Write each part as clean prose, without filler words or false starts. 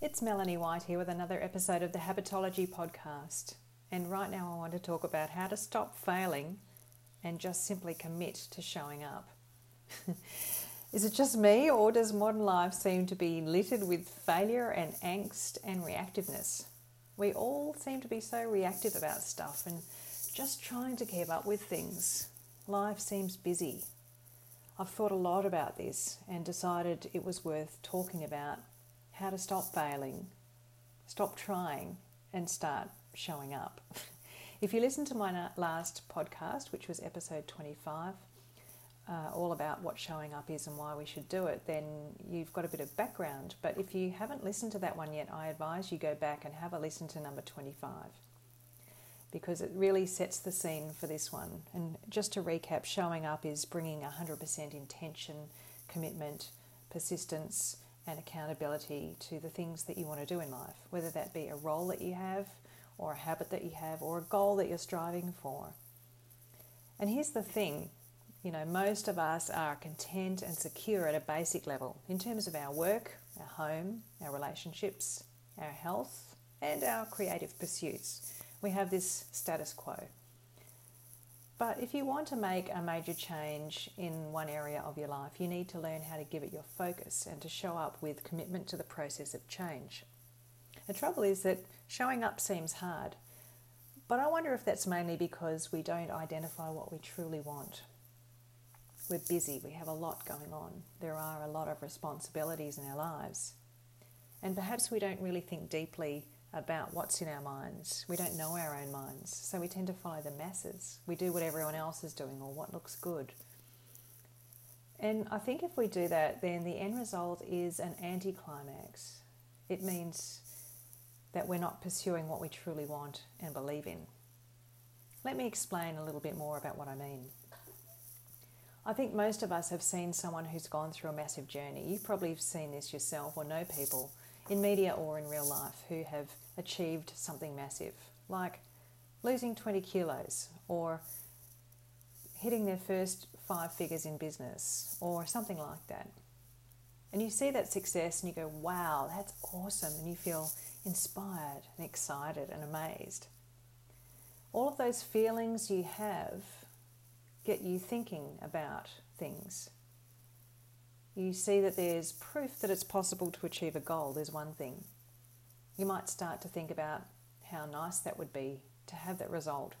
It's Melanie White here with another episode of the Habitology Podcast, and right now I want to talk about how to stop failing and just simply commit to showing up. Is it just me, or does modern life seem to be littered with failure and angst and reactiveness? We all seem to be so reactive about stuff and just trying to keep up with things. Life seems busy. I've thought a lot about this and decided it was worth talking about how to stop failing, stop trying, and start showing up. If you listen to my last podcast, which was episode 25, all about what showing up is and why we should do it, then you've got a bit of background. But if you haven't listened to that one yet, I advise you go back and have a listen to number 25, because it really sets the scene for this one. And just to recap, showing up is bringing 100% intention, commitment, persistence, and accountability to the things that you want to do in life, whether that be a role that you have, or a habit that you have, or a goal that you're striving for. And here's the thing, you know, most of us are content and secure at a basic level in terms of our work, our home, our relationships, our health, and our creative pursuits. We have this status quo. But if you want to make a major change in one area of your life, you need to learn how to give it your focus and to show up with commitment to the process of change. The trouble is that showing up seems hard, but I wonder if that's mainly because we don't identify what we truly want. We're busy, we have a lot going on. There are a lot of responsibilities in our lives. And perhaps we don't really think deeply about what's in our minds. We don't know our own minds, so we tend to follow the masses. We do what everyone else is doing or what looks good. And I think if we do that, then the end result is an anticlimax. It means that we're not pursuing what we truly want and believe in. Let me explain a little bit more about what I mean. I think most of us have seen someone who's gone through a massive journey. You probably have seen this yourself or know people in media or in real life who have achieved something massive, like losing 20 kilos or hitting their first 5 figures in business or something like that. And you see that success and you go, wow, that's awesome. And you feel inspired and excited and amazed. All of those feelings you have get you thinking about things. You see that there's proof that it's possible to achieve a goal. There's one thing. You might start to think about how nice that would be to have that result,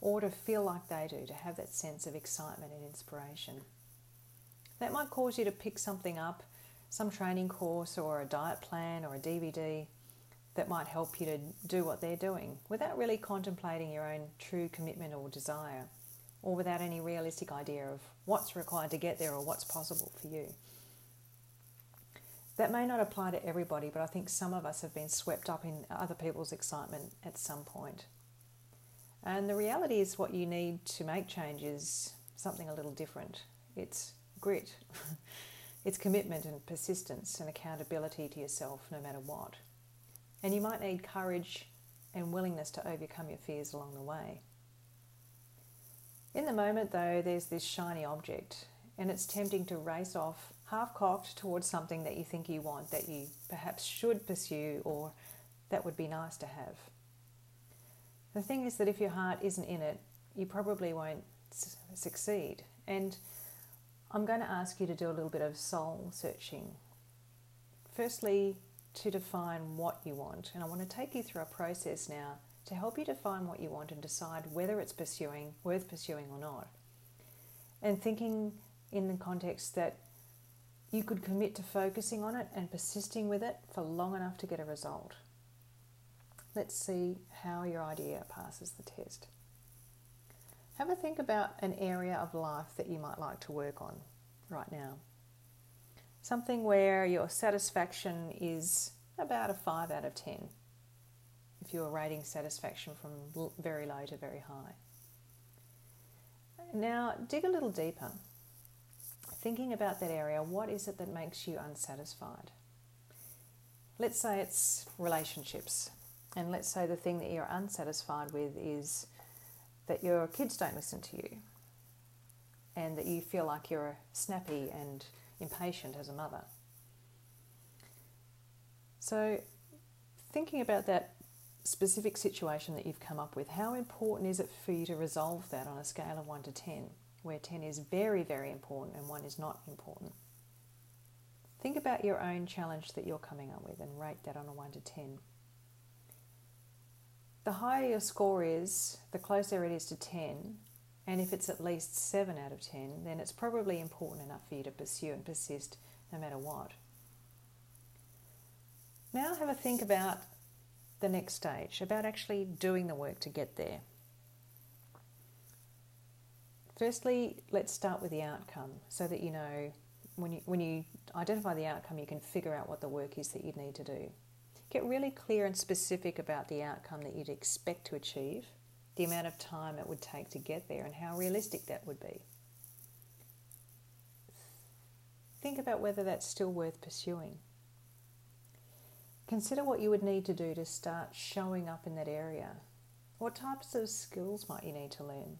or to feel like they do, to have that sense of excitement and inspiration. That might cause you to pick something up, some training course or a diet plan or a DVD that might help you to do what they're doing without really contemplating your own true commitment or desire, or without any realistic idea of what's required to get there or what's possible for you. That may not apply to everybody, but I think some of us have been swept up in other people's excitement at some point. And the reality is what you need to make change is something a little different. It's grit. It's commitment and persistence and accountability to yourself no matter what. And you might need courage and willingness to overcome your fears along the way. In the moment, though, there's this shiny object, and it's tempting to race off half-cocked towards something that you think you want, that you perhaps should pursue, or that would be nice to have. The thing is that if your heart isn't in it, you probably won't succeed. And I'm going to ask you to do a little bit of soul searching. Firstly, to define what you want. And I want to take you through a process now to help you define what you want and decide whether it's worth pursuing or not. And thinking in the context that you could commit to focusing on it and persisting with it for long enough to get a result. Let's see how your idea passes the test. Have a think about an area of life that you might like to work on right now. Something where your satisfaction is about a 5 out of 10, if you're rating satisfaction from very low to very high. Now, dig a little deeper. Thinking about that area, what is it that makes you unsatisfied? Let's say it's relationships. And let's say the thing that you're unsatisfied with is that your kids don't listen to you and that you feel like you're snappy and impatient as a mother. So thinking about that specific situation that you've come up with, how important is it for you to resolve that on a scale of 1 to 10, where 10 is very, very important and 1 is not important? Think about your own challenge that you're coming up with and rate that on a 1 to 10. The higher your score is, the closer it is to 10, and if it's at least 7 out of 10, then it's probably important enough for you to pursue and persist no matter what. Now have a think about the next stage, about actually doing the work to get there. Firstly, let's start with the outcome, so that you know when you identify the outcome, you can figure out what the work is that you need to do. Get really clear and specific about the outcome that you'd expect to achieve, the amount of time it would take to get there, and how realistic that would be. Think about whether that's still worth pursuing. Consider what you would need to do to start showing up in that area. What types of skills might you need to learn?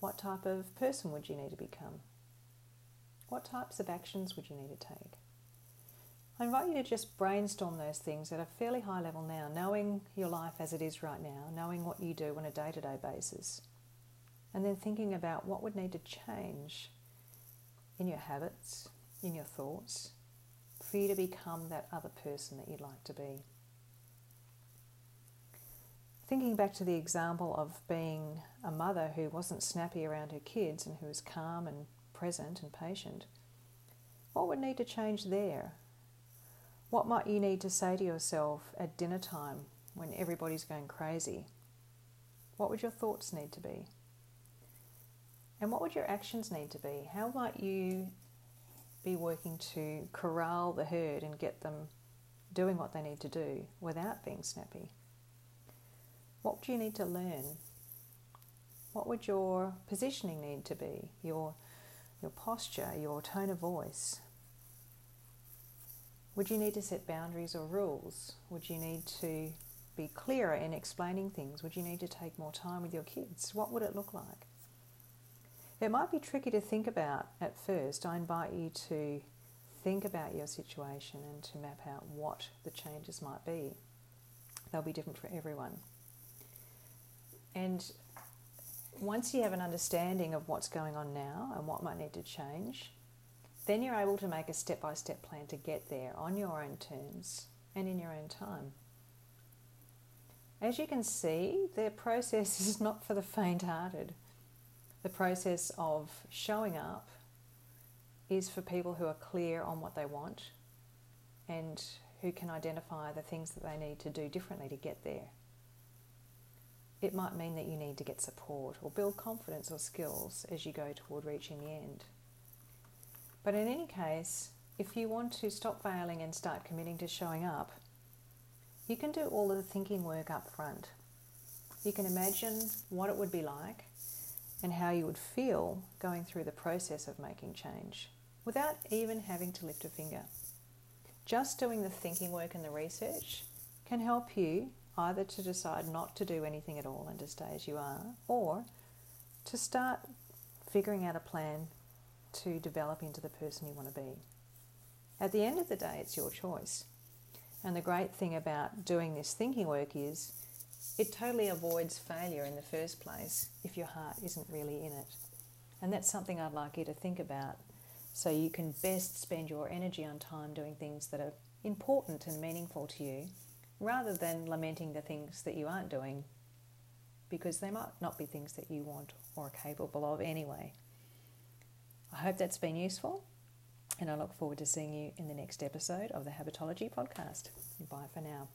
What type of person would you need to become? What types of actions would you need to take? I invite you to just brainstorm those things at a fairly high level now, knowing your life as it is right now, knowing what you do on a day-to-day basis, and then thinking about what would need to change in your habits, in your thoughts, for you to become that other person that you'd like to be. Thinking back to the example of being a mother who wasn't snappy around her kids and who was calm and present and patient, what would need to change there? What might you need to say to yourself at dinner time when everybody's going crazy? What would your thoughts need to be? And what would your actions need to be? How might you be working to corral the herd and get them doing what they need to do without being snappy? What do you need to learn? What would your positioning need to be? Your posture, your tone of voice? Would you need to set boundaries or rules? Would you need to be clearer in explaining things? Would you need to take more time with your kids? What would it look like? It might be tricky to think about at first. I invite you to think about your situation and to map out what the changes might be. They'll be different for everyone. And once you have an understanding of what's going on now and what might need to change, then you're able to make a step-by-step plan to get there on your own terms and in your own time. As you can see, the process is not for the faint-hearted. The process of showing up is for people who are clear on what they want and who can identify the things that they need to do differently to get there. It might mean that you need to get support or build confidence or skills as you go toward reaching the end. But in any case, if you want to stop failing and start committing to showing up, you can do all of the thinking work up front. You can imagine what it would be like and how you would feel going through the process of making change without even having to lift a finger. Just doing the thinking work and the research can help you either to decide not to do anything at all and to stay as you are, or to start figuring out a plan to develop into the person you want to be. At the end of the day, it's your choice. And the great thing about doing this thinking work is it totally avoids failure in the first place if your heart isn't really in it. And that's something I'd like you to think about, so you can best spend your energy on time doing things that are important and meaningful to you, rather than lamenting the things that you aren't doing, because they might not be things that you want or are capable of anyway. I hope that's been useful, and I look forward to seeing you in the next episode of the Habitology Podcast. Bye for now.